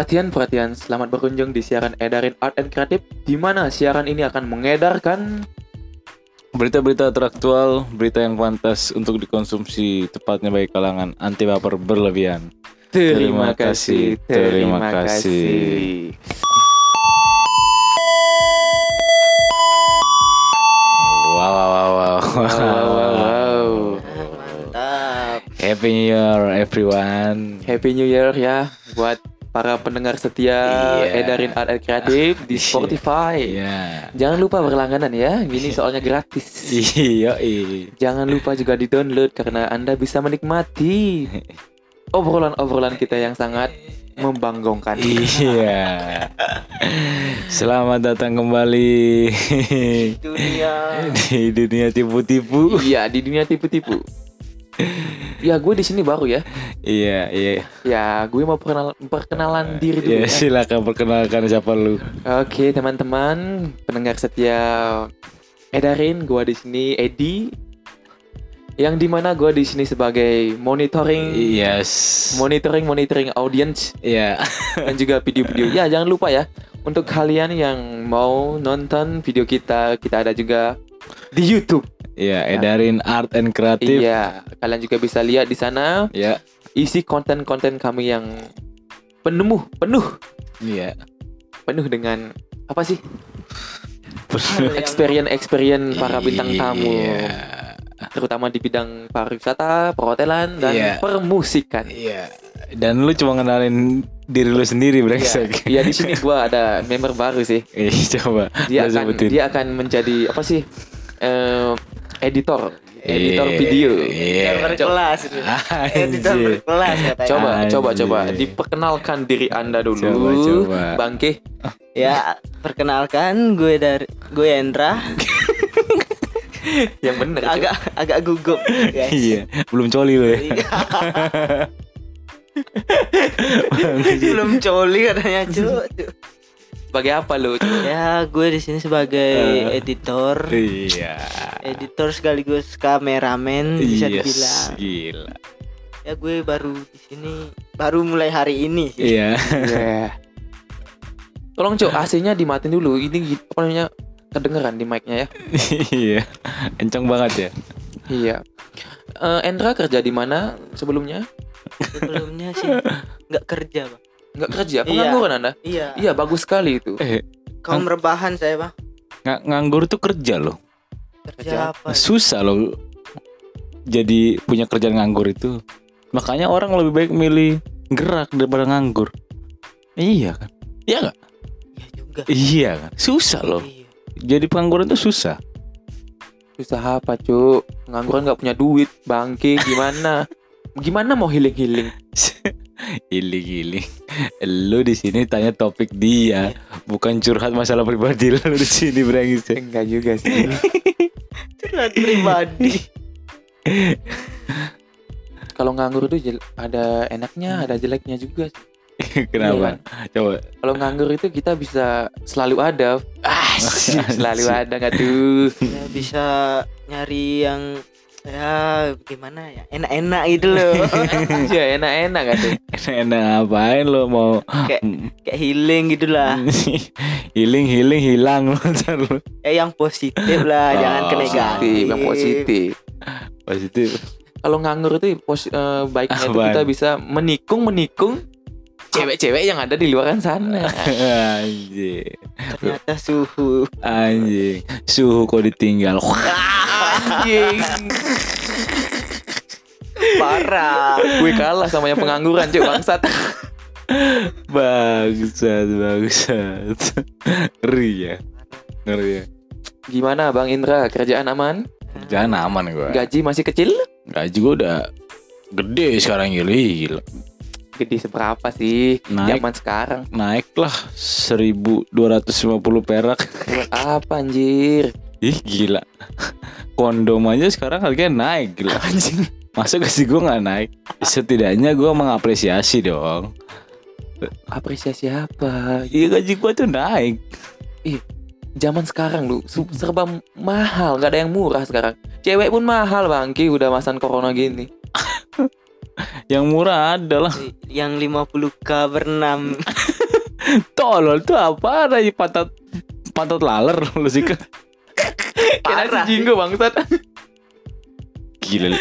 Perhatian, selamat berkunjung di siaran Edarin Art & Kreatif, di mana siaran ini akan mengedarkan berita-berita teraktual, berita yang pantas untuk dikonsumsi tepatnya bagi kalangan anti baper berlebihan. Terima kasih. Wow. Mantap. Happy New Year everyone. Happy New Year ya buat para pendengar setia Edarin Art & Kreatif di Spotify. Jangan lupa berlangganan ya, ini soalnya gratis. Jangan lupa juga di-download karena Anda bisa menikmati obrolan-obrolan kita yang sangat membanggongkan. Selamat datang kembali di dunia tipu-tipu. Di dunia tipu-tipu. Gue di sini baru ya. Gue mau perkenalan diri dulu. Silakan perkenalkan siapa lu. Oke, teman-teman pendengar setia Edarin, gue di sini Edi. Yang dimana gue di sini sebagai monitoring audience, dan juga video-video. Jangan lupa ya untuk kalian yang mau nonton video kita ada juga di YouTube. Edarin Art and Kreatif. Kalian juga bisa lihat di sana. Isi konten-konten kami yang penuh. Penuh dengan apa sih? Experience para bintang tamu. Terutama di bidang pariwisata, perhotelan, dan permusikan. Dan lu cuma kenalin diri lu sendiri, brengsek. Di sini gua ada member baru sih. Coba. Dia akan menjadi apa sih? Editor video. Editor berkelas. Coba. Diperkenalkan diri Anda dulu. Bangke. Perkenalkan gue Endra. Yang bener agak gugup guys. Belum coli loh ya. Belum coli katanya cu. Sebagai apa lu? Gue di sini sebagai editor. Editor sekaligus kameramen, bisa dibilang. Gila. Gue baru di sini, baru mulai hari ini sih. Tolong cu, AC-nya dimatiin dulu. Ini apa namanya? Kedengeran di mic-nya ya. Encang banget ya. Endra kerja di mana sebelumnya? Sebelumnya sih Nggak kerja? Pengangguran Anda? Iya, bagus sekali itu. Kaum rebahan saya, Bang. Nganggur tuh kerja loh. Kerja apa? Susah loh jadi punya kerjaan nganggur itu. Makanya orang lebih baik milih gerak daripada nganggur. Iya kan? Iya nggak? Iya juga. Iya kan? Susah loh. Jadi pengangguran tuh susah apa cu? Pengangguran gak punya duit, bangke gimana? Gimana mau healing? Lu di sini tanya topik dia, bukan curhat masalah pribadi lu di sini brengsek. Enggak juga sih. Curhat pribadi. Kalau nganggur tuh ada enaknya, ada jeleknya juga sih. Kenapa? Coba. Kalau nganggur itu kita bisa selalu ada. Selalu ada nggak tuh? Bisa nyari yang gimana ya? Enak-enak gitu loh. Enak-enak nggak tuh? Enak-enak apain lo mau? Kayak healing gitulah. Healing hilang lo ntar lo. Yang positif lah, jangan ke negatif. Yang positif. Kalau nganggur itu baiknya itu kita bisa menikung. Cewek-cewek yang ada di luar sana. Anjir. Ternyata suhu. Anjir. Suhu kok ditinggal. Anjing. Parah. Gue kalah sama yang pengangguran, cuy, bangsat. Bangsat. Ngeri ya. Gimana Bang Indra? Kerjaan aman? Kerjaan aman gue. Gaji masih kecil? Gaji gue udah gede sekarang, gila. Gede seberapa sih naik, zaman sekarang? Naik lah 1.250 perak. Apa anjir? Gila. Kondom aja sekarang harganya naik, gila anjing. Masa kasih gue gak naik? Setidaknya gue mengapresiasi dong. Apresiasi apa? Gaji gue tuh naik. Zaman sekarang lu serba mahal, gak ada yang murah sekarang. Cewek pun mahal bangki, udah masan corona gini. Yang murah adalah yang 50k per 6. Tolol tuh apa aja pantat laler lu sih. Kayak nasi jinggo bangsat. Gila.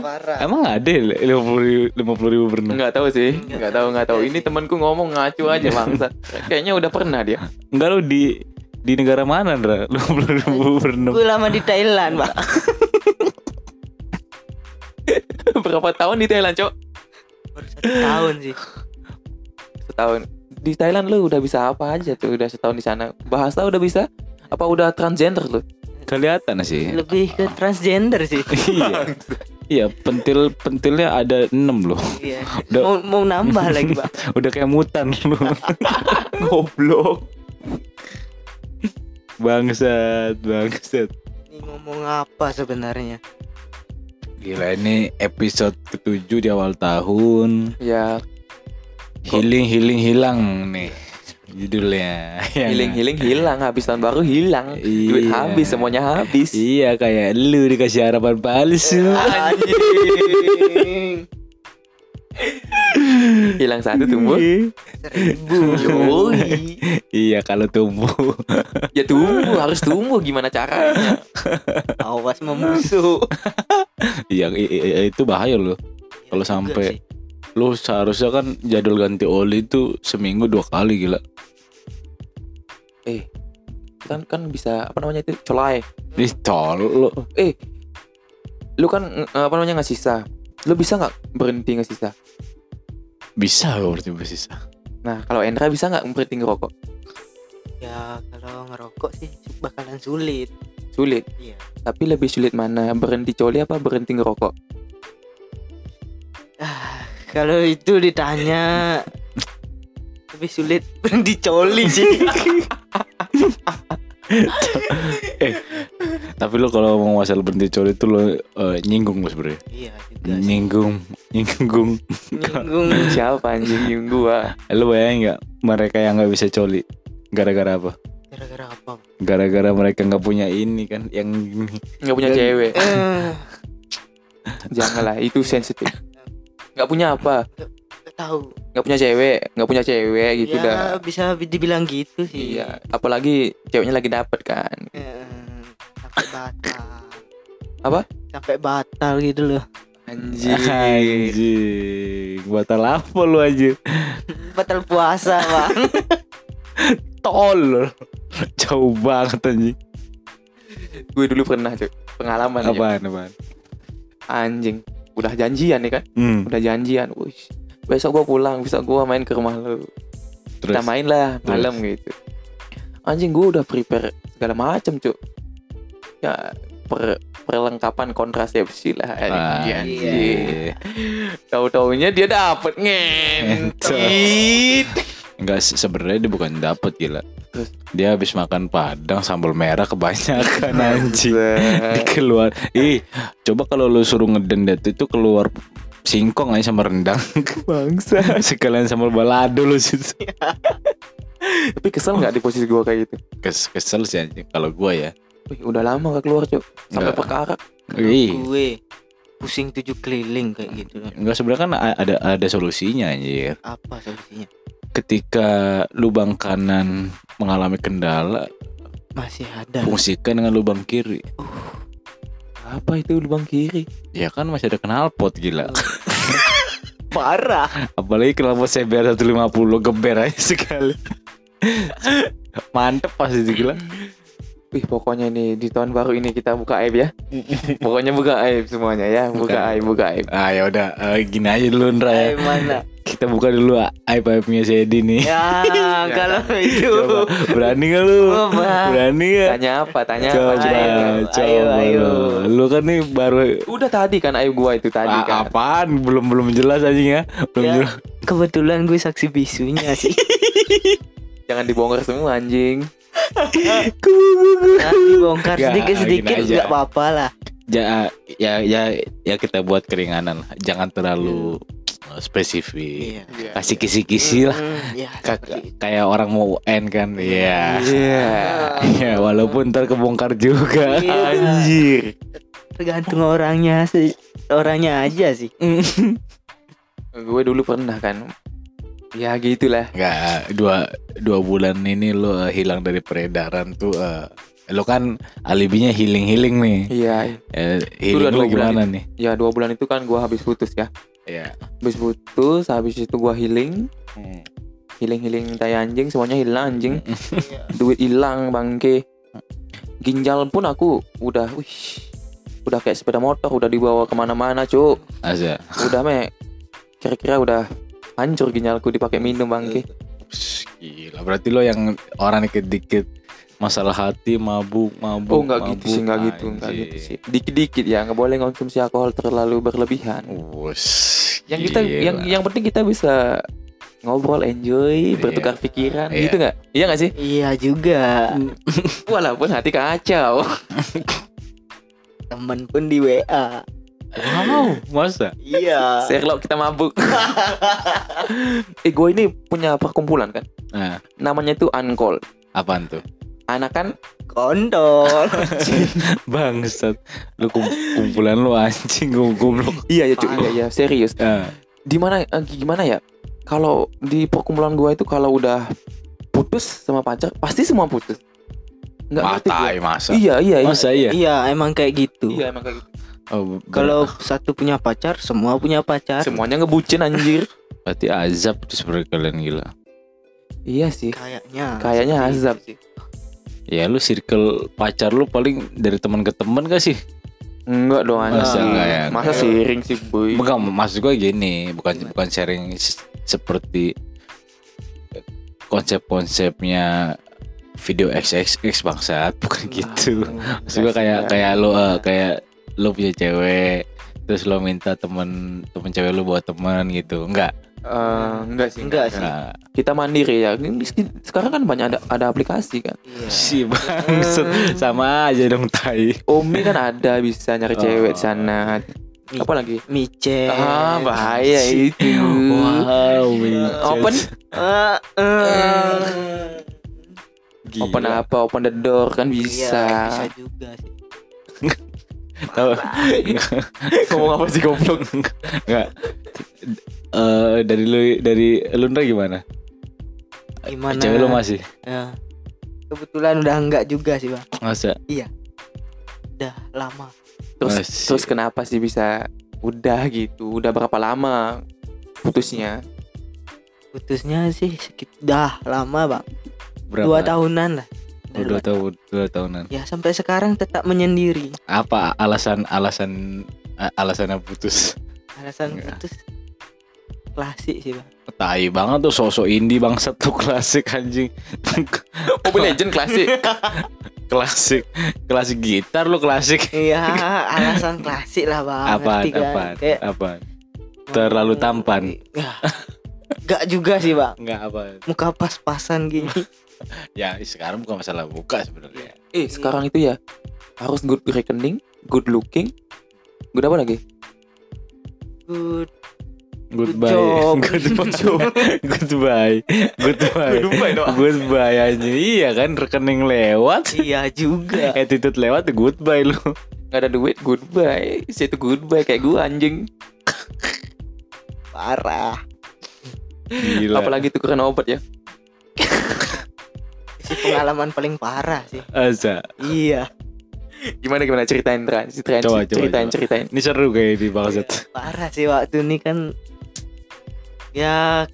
Parah. Emang ada 50 ribu pernah? Enggak tahu sih. Enggak tahu. Ini temanku ngomong ngacu aja bangsat. Kayaknya udah pernah dia. Enggak, lu di negara mana, Ndra? 50 ribu pernah. Gue lama di Thailand, Pak. Berapa tahun di Thailand, Cok? Baru 1 tahun sih. 1 tahun. Di Thailand lu udah bisa apa aja tuh? Udah 1 tahun di sana. Bahasa udah bisa? Apa udah transgender lu? Kelihatan sih. Lebih ke transgender sih. Iya, pentilnya ada 6 loh. Iya. Mau nambah lagi, Pak. Udah kayak mutan lu. Goblok. Bangsat. Ini ngomong apa sebenarnya? Gila, ini episode ke-7 di awal tahun. Ya. Healing hilang nih judulnya. Healing hilang, habis tahun baru hilang. Iya. Duit habis, semuanya habis. Iya, kayak lu dikasih harapan palsu. Anjing. Hilang 1 tumbuh 1000. Yoi. Iya, kalau tumbuh. Ya tumbuh, harus tumbuh, gimana caranya? Awas membusuk. Iya, itu bahaya loh. Kalau sampai lu seharusnya kan jadwal ganti oli itu seminggu 2 kali gila. Kan bisa apa namanya itu colai. Ih, tol. Lu kan apa namanya ngasih sisa. Lu bisa enggak berhenti ngasih sisa? Bisa loh, berarti sisa. Nah, kalau Endra bisa enggak berhenti ngerokok? Ya, kalau ngerokok sih bakalan sulit. Sulit. Iya. Tapi lebih sulit mana? Berhenti coli apa berhenti ngerokok? Kalau itu ditanya lebih sulit berhenti coli sih. Tapi lo kalau ngomong masalah berhenti coli itu lo nyinggung lo sebenarnya. Iya juga. Nyinggung siapa anjing? Nyinggung gua. Lo bayangin enggak mereka yang enggak bisa coli gara-gara apa? Gara-gara mereka nggak punya ini kan, yang nggak punya cewek. Janganlah, itu sensitif. Nggak punya apa? Nggak tahu. Nggak punya cewek gitu ya, dah. Bisa dibilang gitu sih. Iya. Apalagi ceweknya lagi dapet kan. Sampai batal. Apa? Sampai batal gitu loh. Anjing. Batal apa lu aja? Batal puasa bang. Tol. Jauh banget anjing. Gue dulu pernah pengalaman. Apaan? Anjing, udah janjian nih kan. Udah janjian. Uish, besok gue pulang, besok gue main ke rumah lu. Terus? Kita main lah malam gitu. Anjing, gue udah prepare segala macem cuy. Ya perlengkapan kontrasepsi lah. Anjing. Tahu-taunya dia dapet ngentit. Enggak, sebenarnya dia bukan dapet gila. Terus? Dia habis makan padang sambal merah kebanyakan anjing. Dikeluar. Coba kalau lu suruh ngedendet itu keluar singkong aja sama rendang. Bangsa. Sekalian sambal balado lu situ. Tapi kesel enggak di posisi gua kayak gitu? Kesel sih anjing kalau gua ya. Wih, udah lama enggak keluar, Cuk. Sampai perkara. Gue pusing 7 keliling kayak gitu. Enggak, sebenarnya kan ada solusinya anjir. Apa solusinya? Ketika lubang kanan mengalami kendala, masih ada. Fungsikan dengan lubang kiri. Apa itu lubang kiri? Ya kan masih ada knalpot gila. Parah. Apalagi knalpot CBR 150 geber aja sekali. Mantep pasti gila. Wih, pokoknya nih di tahun baru ini kita buka aib ya. Pokoknya buka aib semuanya ya. Buka aib. Ah ya udah, gini aja dulu Ndra ya. Aib mana? Kita buka dulu aib-aibnya Sedi nih. Ya, kalau itu. Coba, berani gak lu? Berani gak? Tanya apa? Ayo. Lu kan nih baru. Udah tadi kan aib gua itu tadi kan. Apaan? Belum jelas anjing ya. Belum jelas. Kebetulan gue saksi bisunya sih. Jangan dibongkar semua anjing. Nah, dibongkar sedikit-sedikit enggak apa-apa lah. Ya kita buat keringanan. Jangan terlalu spesifik. Yeah. Kasih kisi-kisi lah. Kayak orang mau UN kan. Iya. Walaupun ntar kebongkar juga. Yeah. Anjir. Tergantung orangnya aja sih. Gue dulu pernah kan Ya gitulah. Enggak, dua bulan ini lo hilang dari peredaran tuh lo kan alibinya healing nih. Iya. Healing lo gimana nih? Ya 2 bulan itu kan gue habis putus ya. Iya. Habis putus, habis itu gue healing. Healing tai anjing, semuanya hilang anjing. Duit hilang bangke. Ginjal pun aku udah, udah kayak sepeda motor, udah dibawa kemana-mana cuk. Aja. Udah me, kira-kira udah hancur ginjalku dipakai minum bangke. Gila, berarti lo yang orang dikit-dikit masalah hati mabuk. Oh nggak gitu sih, nggak gitu sih. Dikit-dikit ya, nggak boleh konsumsi alkohol terlalu berlebihan. Wush. Yang kita, yang penting kita bisa ngobrol, enjoy, bertukar pikiran, gitu nggak? Iya nggak sih? Iya juga. Walaupun hati kacau. Temen pun di WA. Wow, masa? Iya. Kalau kita mabuk. Gue ini punya perkumpulan kan? Nah. Namanya tuh Uncall. Apaan tuh? Anakan kontol. Bangsat. Lu kumpulan lu anjing goblok. Iya ya, cuy. Iya, serius. Di mana gimana ya? Kalau di perkumpulan gua itu kalau udah putus sama pacar pasti semua putus. Enggak ngerti gua. Masa? Iya. Masa iya? Iya, emang kayak gitu. Oh, kalau satu punya pacar, semua punya pacar. Semuanya ngebucin anjir. Berarti azab tuh sebenarnya kalian gila. Iya sih. Kayaknya azab sih. Ya lu circle pacar lu paling dari teman ke teman gak sih? Enggak dong anjing. Masa sharing sih boy. Bukan, maksud gue gini, bukan sharing seperti konsep-konsepnya video XXX bangsat, bukan gitu. Maksud gue kayak lu punya cewek terus lu minta temen cewek lu buat teman gitu. Enggak sih. Kita mandiri ya. Sekarang kan banyak ada aplikasi kan. Iya. Si bangsat. Sama aja dong tai. Omi kan ada bisa nyari cewek sana. Apa lagi? Micet. Ah, bahaya itu. Wow, open. Open apa? Open the door kan bisa. Iya, bisa juga sih. Tahu. Ngomong apa sih goblok? Enggak. Dari lu ntar gimana? Cewek lu masih? Ya. Kebetulan udah enggak juga sih bang. Masa? Iya. Udah lama. Terus kenapa sih bisa udah gitu? Udah berapa lama putusnya? Putusnya sih dah lama bang. Berapa? 2 tahunan lah. Dua tahunan. Ya sampai sekarang tetap menyendiri. Apa alasannya putus? Alasan putus? Klasik sih bang. Tai banget tuh sosok indie bangsat tuh klasik anjing. Mobile Legend klasik. Klasik gitar lu klasik. Iya, alasan klasik lah bang. Apaan? Terlalu tampan. Enggak juga sih bang. Enggak apa. Muka pas-pasan gini. Ya sekarang bukan masalah muka sebenarnya. Sekarang itu ya harus good reckoning, good looking, good apa lagi? Goodbye aja. Iya kan, rekening lewat. Iya juga. Attitude lewat, goodbye lu. Gak ada duit, goodbye. Situ goodbye kayak gua anjing. Parah. Gila. Apalagi tuh keren obat ya. Si pengalaman paling parah sih. Asa. Iya. Gimana ceritain. Ini seru kayak di bangsat. Parah sih waktu ini kan. Ya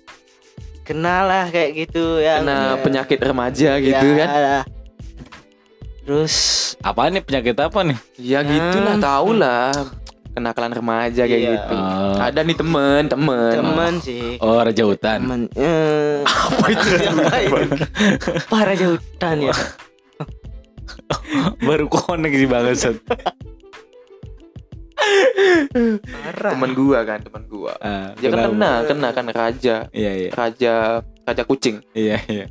kenal lah kayak gitu ya. Kena penyakit remaja gitu ya, kan. Terus apa nih, penyakit apa nih? Ya gitulah, tahulah. Kenakalan remaja kayak gitu. Ada nih temen sih. Oh raja hutan. Apa itu Pak raja hutan ya. Baru konek sih bangsat. Temen gua kan. Ya kena kan raja. Iya. Raja kucing. Iya.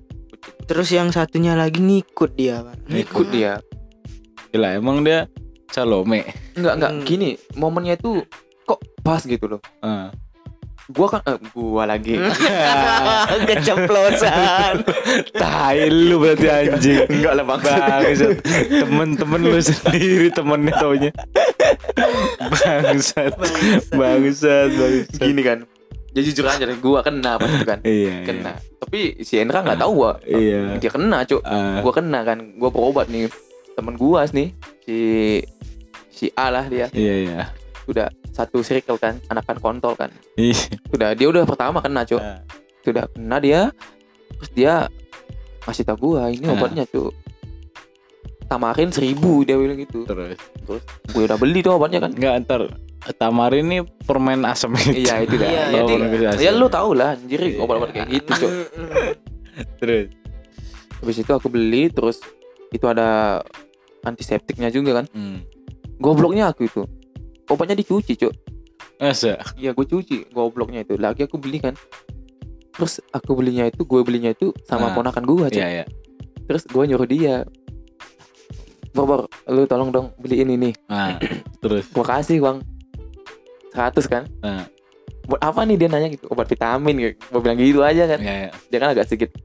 Terus yang satunya lagi ngikut dia, Pak. Gila, emang dia Salome. Enggak gini, momennya itu kok pas gitu loh. Gua lagi keceplosan. Tai lu berarti anjing. Enggak lah bangsat. Temen-temen lu sendiri temennya taunya. Bangsat. Gini kan. Ya jujur aja deh, gue kena apa itu kan. Kena. Tapi si Endra gak tahu gue. Dia kena cu. Gue kena kan. Gue berobat nih. Temen gue nih, si A lah dia. Udah satu circle kan. Anakan kontol kan. Udah dia udah pertama kena cu. Udah kena dia. Terus dia ngasih tau gue, ini obatnya cu, tamarin 1.000 dia bilang gitu. Terus gue udah beli tuh obatnya kan. Enggak, ntar tamarin ini permen asam gitu. Iya itu dah. Ya lu tau lah anjir obat-obat kayak gitu cok. Terus habis itu aku beli. Terus itu ada antiseptiknya juga kan. Gobloknya aku itu obatnya dicuci cok. Masa? Iya gue cuci. Gobloknya itu lagi aku beli kan. Terus aku belinya itu, gue belinya itu sama ponakan gue cok. Iya. Terus gue nyuruh dia, Bor, lu tolong dong beliin ini. Terus gua kasih uang 100 kan. Buat apa nih dia nanya gitu? Obat vitamin gitu. Gua bilang gitu aja kan. Dia kan agak sedikit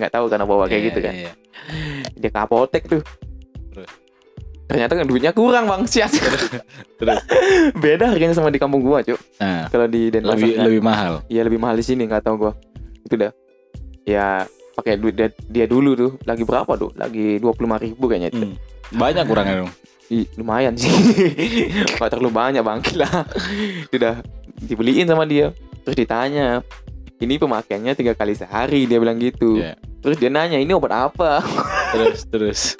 enggak tahu karena bawa kayak gitu kan. Dia ke apotek tuh. Terus ternyata kan duitnya kurang bang. Siap. Terus beda harganya sama di kampung gua, Cuk. Kalau di Denpasar lebih mahal. Iya, lebih mahal di sini, enggak tahu gua. Itu dah. Ya pakai duit dia dulu tuh. Lagi berapa tuh? Lagi 25.000 kayaknya itu. Banyak kurangnya dong. Lumayan sih. Gak terlalu banyak bangkilah. Sudah dibeliin sama dia. Terus ditanya, ini pemakaiannya 3 kali sehari. Dia bilang gitu. Terus dia nanya, ini obat apa? Terus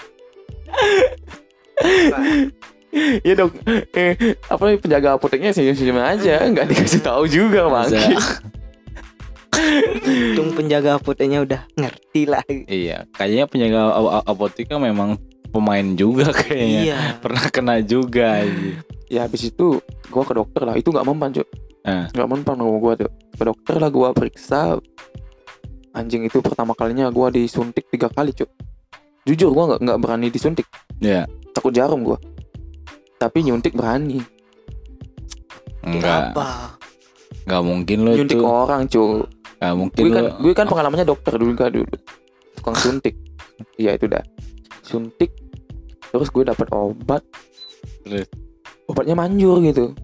iya dong. Apa penjaga apoteknya senyum-senyum aja, nggak dikasih tahu juga bangkil. Untung penjaga apoteknya udah ngerti lah. Iya, kayaknya penjaga apoteknya memang pemain juga kayaknya. Pernah kena juga. Ya habis itu gue ke dokter lah. Itu gak mempan cu. Gak mempan sama gue tuh. Ke dokter lah gue periksa. Anjing itu pertama kalinya gue disuntik 3 kali cu. Jujur gue gak berani disuntik. Takut jarum gue. Tapi nyuntik berani. Enggak. Kenapa? Gak mungkin lo nyuntik tuh orang cu. Gak mungkin lo. Gue kan pengalamannya dokter dulu. Tukang suntik. Iya itu dah. Suntik. Terus gue dapat obat. Terus obatnya manjur gitu.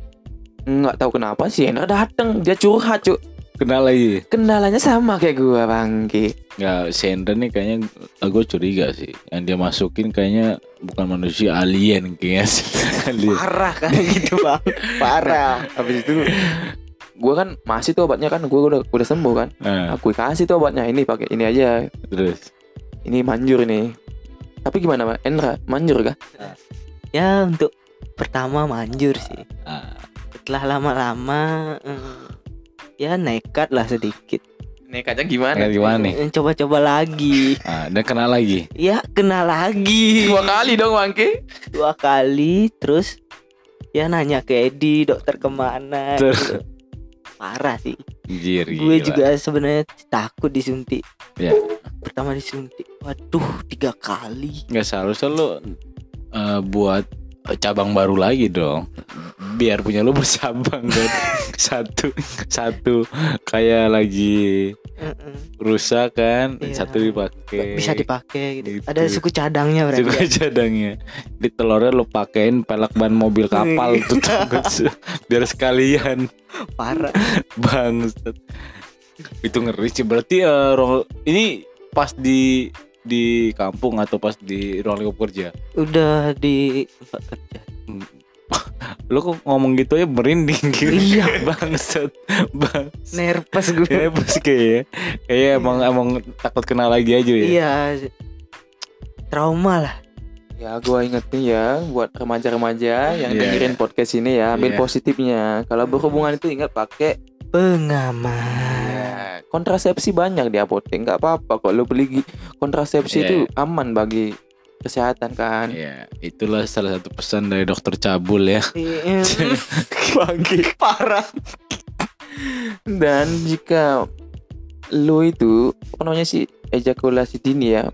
Nggak tahu kenapa sih Endra dateng. Dia curhat cu. Kendalanya sama kayak gue bangki. Nggak, si Endra nih kayaknya gue curiga sih. Yang dia masukin kayaknya bukan manusia, alien kayaknya. Parah kan gitu bang. Parah. Habis itu gue kan masih tuh obatnya kan. Gue udah sembuh kan. Aku kasih tuh obatnya. Ini pakai ini aja. Terus ini manjur nih. Tapi gimana Pak Endra? Manjur kah? Ya untuk pertama manjur sih. Setelah lama-lama ya nekat lah sedikit. Nekatnya gimana nih? Coba-coba lagi. Dan kena lagi? Ya kena lagi. 2 kali dong Wangke? 2 kali. Terus ya nanya ke Edi, dokter kemana gitu. Parah sih. Gue juga sebenarnya takut disuntik. Pertama disuntik, waduh 3 kali. Gak seharusnya lo buat cabang baru lagi dong. Biar punya lo bercabang kan. Satu kayak lagi rusak kan. Satu dipakai. Bisa dipakai gitu. Ada suku cadangnya berarti. Suku cadangnya. Di telurnya lo pakein pelek ban mobil kapal tuh. Biar sekalian. Parah. Bangsat. Itu ngeri sih. Berarti ini pas di kampung atau pas di ruang lingkup kerja? Udah di tempat kerja. Lo kok ngomong gitu ya merinding gitu. Iya bangsat. Nervous gue. Nervous kayaknya. Kayaknya emang takut kena lagi aja ya. Iya. Trauma lah. Ya gue ingetin ya buat remaja-remaja yang dengerin podcast ini ya, ambil positifnya. Kalau berhubungan itu ingat pakai pengaman. Kontrasepsi banyak di apotek, nggak apa-apa kok lo beli kontrasepsi itu aman bagi kesehatan kan. Itulah salah satu pesan dari dokter cabul ya. Bagi parah. Dan jika lo itu apa namanya sih ejakulasi dini ya,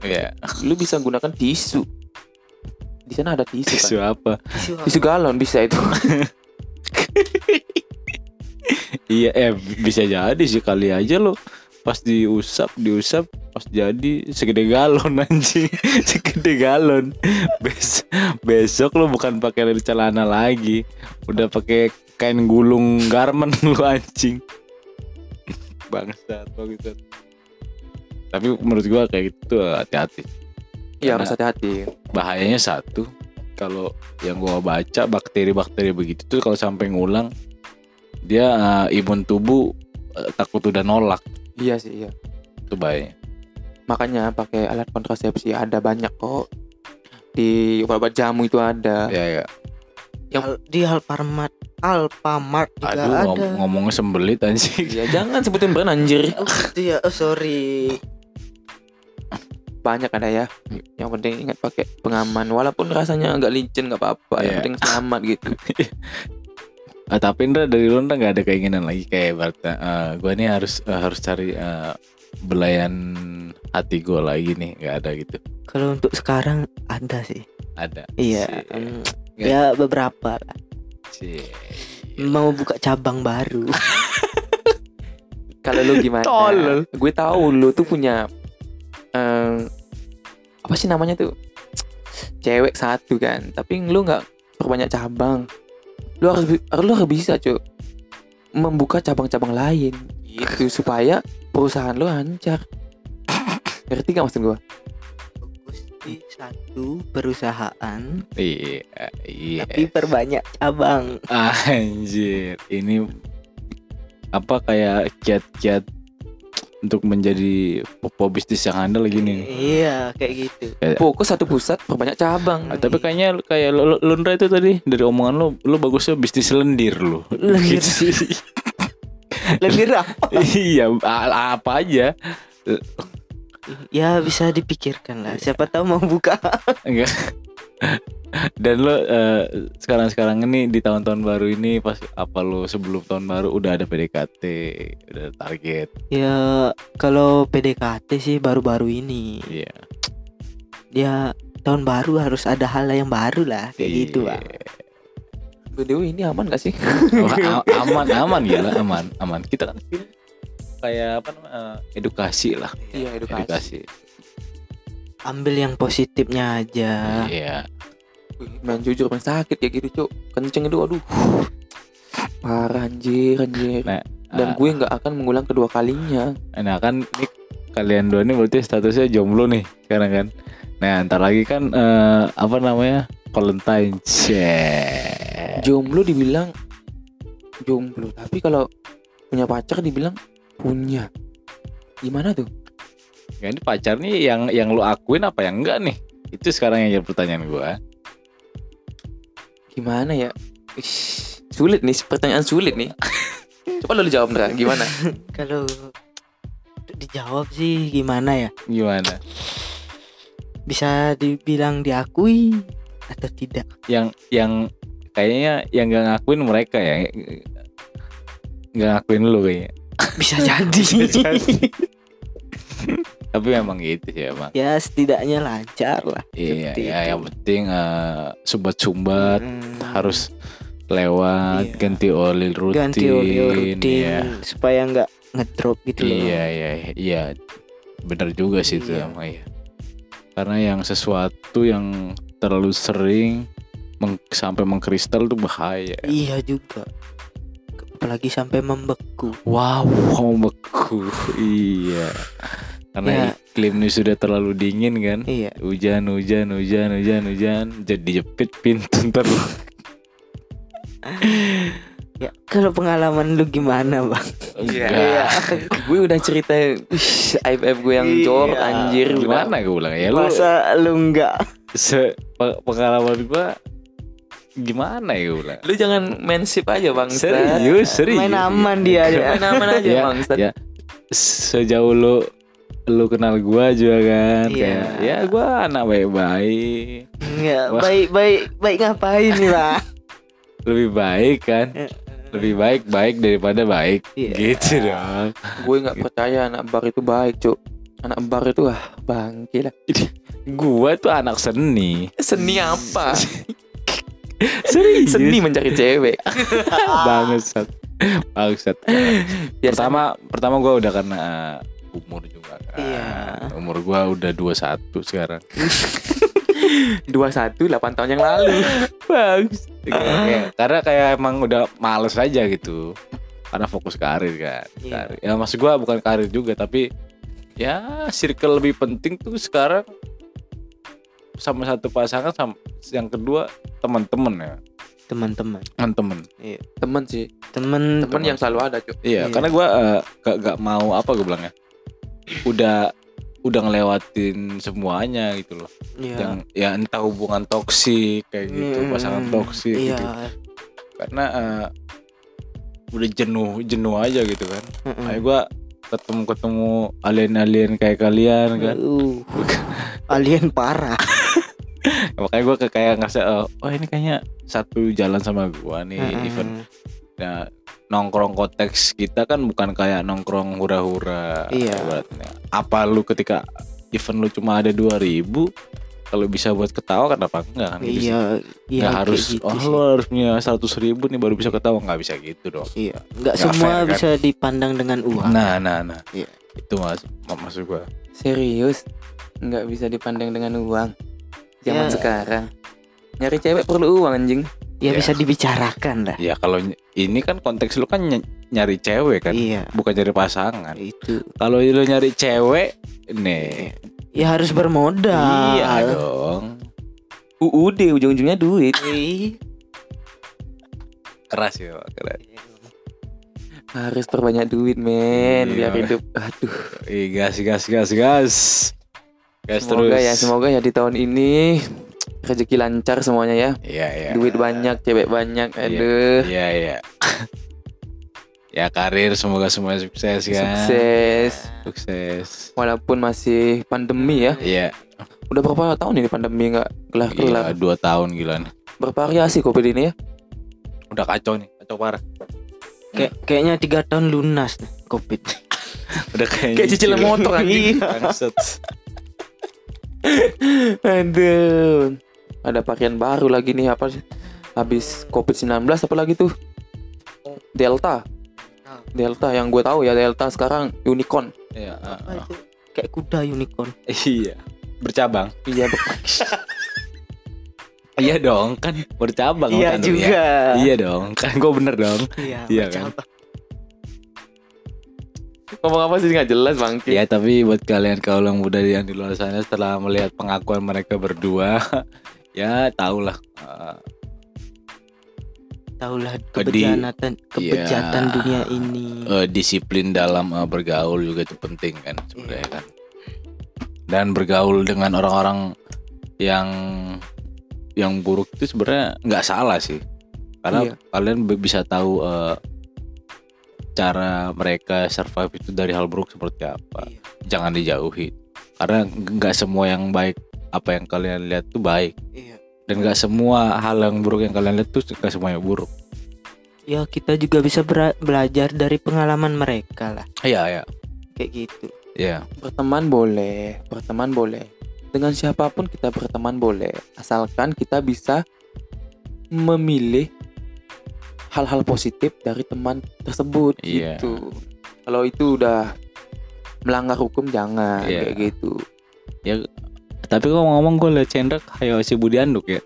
lo bisa gunakan tisu. Di sana ada tisu. Tisu kan? Apa? Tisu galon bisa itu. Iya, bisa jadi sih kali aja lo pas diusap pas jadi segede galon anjing. Segede galon. Besok lo bukan pakai celana lagi, udah pakai kain gulung garment lo anjing. bangsat bangsat. Tapi menurut gue kayak gitu hati-hati. Iya, harus hati-hati. Bahayanya satu, kalau yang gue baca bakteri-bakteri begitu tuh kalau sampai ngulang dia imun tubuh takut udah nolak. Iya sih, iya. Itu bahaya. Makanya pakai alat kontrasepsi, ada banyak kok. Di obat jamu itu ada. Iya, iya. Di Alfamart, Alfamart juga aduh, ada. Aduh, ngomongnya sembelit anjing. Ya jangan sebutin brand anjir. Oh, iya, oh, sorry. Banyak ada ya. Yang penting ingat pakai pengaman, walaupun rasanya agak licin enggak apa-apa. Yeah. Yang penting selamat gitu. Ah, tapi Indra dari London enggak ada keinginan lagi kayak Barta. Gua nih harus cari belayan hati gua lagi nih, enggak ada gitu. Kalau untuk sekarang ada sih. Ada. Iya. Ya beberapa lah. Mau buka cabang baru. Kalau lu gimana? Tolol. Gue tahu lu tuh punya apa sih namanya tuh, cewek satu kan. Tapi lu nggak perbanyak cabang. Lu harus bisa cuy membuka cabang-cabang lain gitu supaya perusahaan lu lancar. Ngerti gak maksud gue? Satu perusahaan, iya. Tapi perbanyak cabang. Anjir, ini apa kayak kiat-kiat untuk menjadi pebisnis yang handal gini? Iya, kayak gitu. Fokus satu pusat, perbanyak cabang. Tapi kayaknya kayak Lundra itu tadi dari omongan lu bagusnya bisnis lendir lu. Lendir sih. Lendir apa? Iya, apa aja. Ya bisa dipikirkan lah. Siapa tahu mau buka. Enggak. Dan lo sekarang-sekarang ini di tahun-tahun baru ini pas apa lo sebelum tahun baru udah ada PDKT, udah ada target? Ya kalau PDKT sih baru-baru ini. Iya. Yeah. Ya tahun baru harus ada hal yang baru lah kayak gitu lah. Video ini aman gak sih? Aman gila, aman. Kita kan kayak apa edukasi lah. Iya, edukasi. Ambil yang positifnya aja. Iya. Main jujur main sakit kayak gitu, Cuk. Kenceng itu aduh. Parah anjir. Nah, dan gue enggak akan mengulang kedua kalinya. Nah, kan ini kalian dua ini berarti statusnya jomblo nih sekarang kan. Nah, ntar lagi kan apa namanya? Valentine. Jomblo dibilang jomblo, tapi kalau punya pacar dibilang punya. Gimana tuh? Ya ini pacar nih yang lu akuin apa yang enggak nih? Itu sekarang yang jadi pertanyaan gue. Gimana ya? Ish, sulit nih, pertanyaan sulit nih. Coba lu jawab Ndra, gimana? Kalau dijawab sih gimana ya? Gimana? Bisa dibilang diakui atau tidak? Yang kayaknya yang enggak ngakuin mereka ya. Enggak ngakuin lu kayaknya. Bisa jadi. Tapi memang gitu sih emang. Ya setidaknya lancar lah. Iya, ya, yang penting sumbat-sumbat harus lewat, ganti oli rutin ya. Supaya nggak ngedrop gitu loh. Iya, benar juga sih itu emang ya. Karena yang sesuatu yang terlalu sering sampai mengkristal tuh bahaya. Iya juga. Apalagi sampai membeku. Wow, membeku. Iya. Karena iklim ini sudah terlalu dingin kan. Iya. Hujan. Jadi jepit pintu ntar. Ya, kalau pengalaman lu gimana, Bang? Iya. Gue udah cerita aib gue yang jorok anjir. Gimana gue bilang ya lu? Masa lu enggak? Pengalaman gue gimana ya ulah? Lu jangan mensip aja bang. Serius. Main aman dia aja. Bang. Ya. Sejauh lu kenal gua juga kan. Kayak, ya gua anak baik-baik. Enggak baik ngapain nih bang? Lebih baik kan? Lebih baik daripada baik. Yeah. Gitu dong. Gue nggak percaya anak bar itu baik cuk. Anak bar itu bangke lah. Gua tuh anak seni. Seni apa? Serius? Seni mencari cewek. Bangsat. Pertama gue udah karena umur juga kan. Iya. Umur gue udah 21 sekarang. 21 8 tahun yang lalu. Bangsat. Karena kayak emang udah males aja gitu. karena fokus karir kan. Karir. Ya maksud gue bukan karir juga, tapi ya circle lebih penting tuh sekarang sama satu pasangan, sama yang kedua teman-teman ya. Teman-teman. Iya, teman sih. Teman yang selalu ada, Cuk. Iya, karena gue gak mau apa gue bilangnya. Udah ngelewatin semuanya gitu loh. Yeah. Yang ya entah hubungan toksik kayak gitu, pasangan toksik gitu. Karena udah jenuh aja gitu kan. Kayak gue ketemu alien kayak kalian kan. Alien parah. Makanya gue kayak ngerasa ini kayaknya satu jalan sama gue nih, even nah, nongkrong konteks kita kan bukan kayak nongkrong hura-hura. Iya. Ibaratnya. Apa lu ketika event lu cuma ada 2.000, kalau bisa buat ketawa kenapa enggak? Iya. Gak harus gitu lu harus punya 100.000 nih baru bisa ketawa, nggak bisa gitu dong. Iya. Nggak semua fair, bisa kan dipandang dengan uang. Nah. Iya. Itu maksud gue. Serius, nggak bisa dipandang dengan uang. Zaman sekarang nyari cewek perlu uang anjing. Ya bisa dibicarakan lah. Ya kalau ini kan konteks lu kan nyari cewek kan, bukan nyari pasangan. Itu. Kalau lu nyari cewek nih, ya harus bermodal. Iya dong. UUD ujung-ujungnya duit. Keras ya, keras. Harus perbanyak duit men, biar hidup. Aduh. Gas. Guys, semoga ya di tahun ini rezeki lancar semuanya ya. Iya. Duit banyak, cewek banyak. Aduh. Iya. Ya karir semoga semuanya sukses kan. Sukses. Walaupun masih pandemi ya. Iya. Udah berapa tahun ini pandemi enggak kelar-kelar? Iya, 2 tahun gila nih. Bervariasi Covid ini ya. Udah kacau parah. Kayaknya 3 tahun lunas nih Covid. Udah kayak cicilan motor anjing. Aduh. Ada varian baru lagi nih, apa sih? Habis Covid-19 apa lagi tuh? Delta yang gue tahu ya, Delta sekarang unicorn. Iya, kayak kuda unicorn. Iya. Bercabang. Iya. Iya dong, kan bercabang. Iya kan juga. Ya. Iya dong, kan gue bener dong. Iya kan. Ngomong apa sih nggak jelas bangkit. Ya tapi buat kalian kaulang muda yang di luar sana, setelah melihat pengakuan mereka berdua, ya tahulah kebejatan dunia ini. Disiplin dalam bergaul juga itu penting kan sebenarnya kan. Dan bergaul dengan orang-orang yang buruk itu sebenarnya nggak salah sih, karena kalian bisa tahu cara mereka survive itu dari hal buruk seperti apa. Jangan dijauhi, karena gak semua yang baik apa yang kalian lihat tuh baik. Dan gak semua hal yang buruk yang kalian lihat tuh gak semuanya buruk. Ya kita juga bisa belajar dari pengalaman mereka lah. Iya. Kayak gitu. Iya. Berteman boleh dengan siapapun kita berteman boleh, asalkan kita bisa memilih hal-hal positif dari teman tersebut gitu. Kalau itu udah melanggar hukum jangan kayak gitu. Ya tapi kalau ngomong gue liat Cendrak kayak si Budi Anduk ya.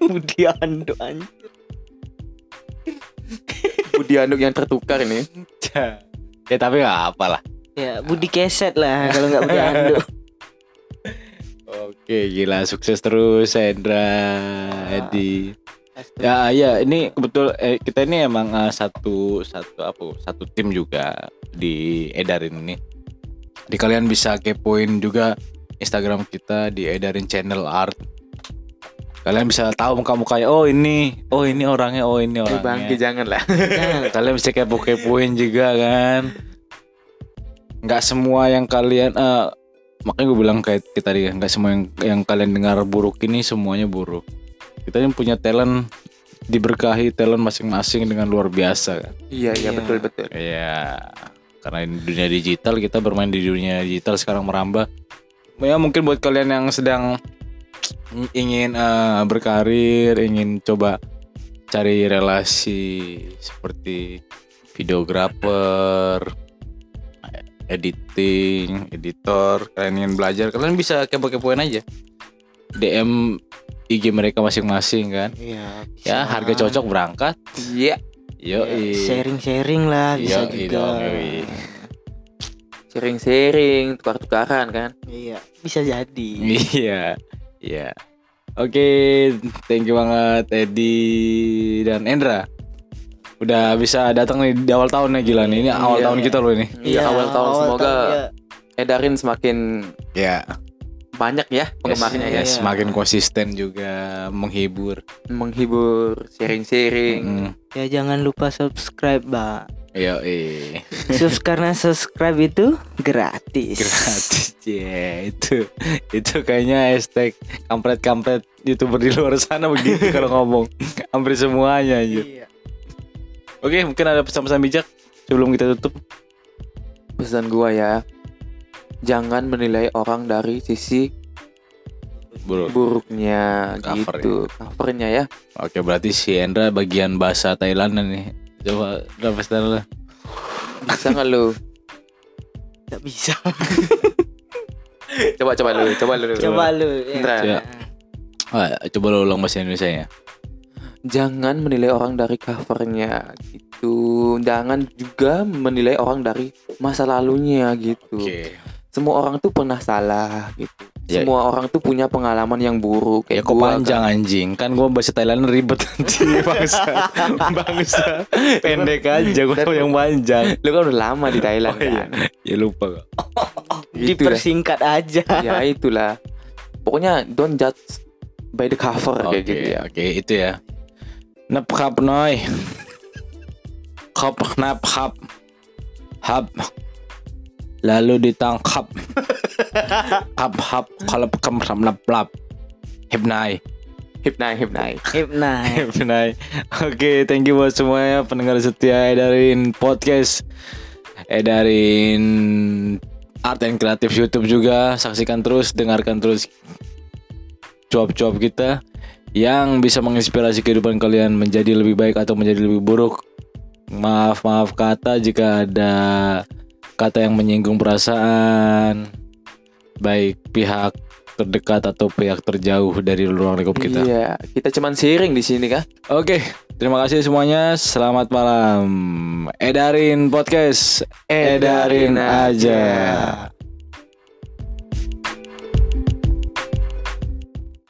Budi Anduk anjir. Budi Anduk yang tertukar ini. Ya tapi gak apalah. Ya Budi Keset lah kalau gak Budi Anduk. Oke, gila sukses terus Cendra, Edi. Ya ini kebetul kita ini emang satu tim juga di Edarin ini. Di kalian bisa kepoin juga Instagram kita di Edarin Channel Art. Kalian bisa tahu muka-mukanya. Oh ini orangnya. Bangki jangan lah. Kalian bisa kepoin juga kan. Enggak semua yang kalian makanya gue bilang kayak tadi ya, enggak semua yang kalian dengar buruk ini semuanya buruk. Kita yang punya talent diberkahi talent masing-masing dengan luar biasa kan. Iya betul. Iya. Karena ini dunia digital, kita bermain di dunia digital sekarang merambah. Ya mungkin buat kalian yang sedang ingin berkarir, ingin coba cari relasi seperti videografer, editing, editor, kalian ingin belajar, kalian bisa kepo-kepoin aja. DM IG mereka masing-masing kan. Iya. Ya, harga cocok berangkat. Iya. Yoi. Sharing-sharing lah bisa yoi juga. Yoi. Sharing-sharing, tukar-tukaran kan? Iya, bisa jadi. Iya. Iya. Oke, thank you banget Edi dan Endra. Udah bisa datang nih di awal tahun nih, gila nih. Ini awal tahun kita loh ini. Iya, awal tahun, semoga Edarin semakin banyak ya penggemarnya ya. Semakin konsisten juga, menghibur, sharing-sharing. Ya jangan lupa subscribe, Mbak. Iya, karena subscribe itu gratis. Yeah, itu kayaknya hashtag kampret-kampret YouTuber di luar sana begitu kalau ngomong. Hampir semuanya aja. Iya. Oke, mungkin ada pesan-pesan bijak sebelum kita tutup. Pesan gua ya, jangan menilai orang dari sisi buruknya, cover gitu ya. Covernya ya. Oke, berarti si Endra bagian bahasa Thailand nih. Coba rapas tanah lah. Bisa gak lu? Gak bisa. Coba lu ya. Coba lu ulang bahasa Indonesia ya. Jangan menilai orang dari covernya gitu. Jangan juga menilai orang dari masa lalunya gitu. Okay. Semua orang tuh pernah salah gitu. Ya. Semua orang tuh punya pengalaman yang buruk. Ya kok panjang kan? Anjing. Kan gue bahasa Thailand ribet nanti. Bangsa pendek aja. Gue tau yang panjang. Lu kan udah lama di Thailand kan. Ya lupa kok. Gitu dipersingkat dah aja. Ya itulah. Pokoknya don't judge by the cover. Kayak gitu ya. Oke, itu ya. Nap khap noy. Khap nap khap. Hap. Lalu ditangkap. Hap kalau kemram lap hipnai. Oke, thank you buat semuanya pendengar setia Edarin Podcast, Edarin Art and Kreatif YouTube juga. Saksikan terus, dengarkan terus cuap-cuap kita yang bisa menginspirasi kehidupan kalian menjadi lebih baik atau menjadi lebih buruk. Maaf kata jika ada kata yang menyinggung perasaan baik pihak terdekat atau pihak terjauh dari ruang lingkup kita. Iya, kita cuman sharing di sini kan. Oke, terima kasih semuanya. Selamat malam. Edarin Podcast, Edarin aja.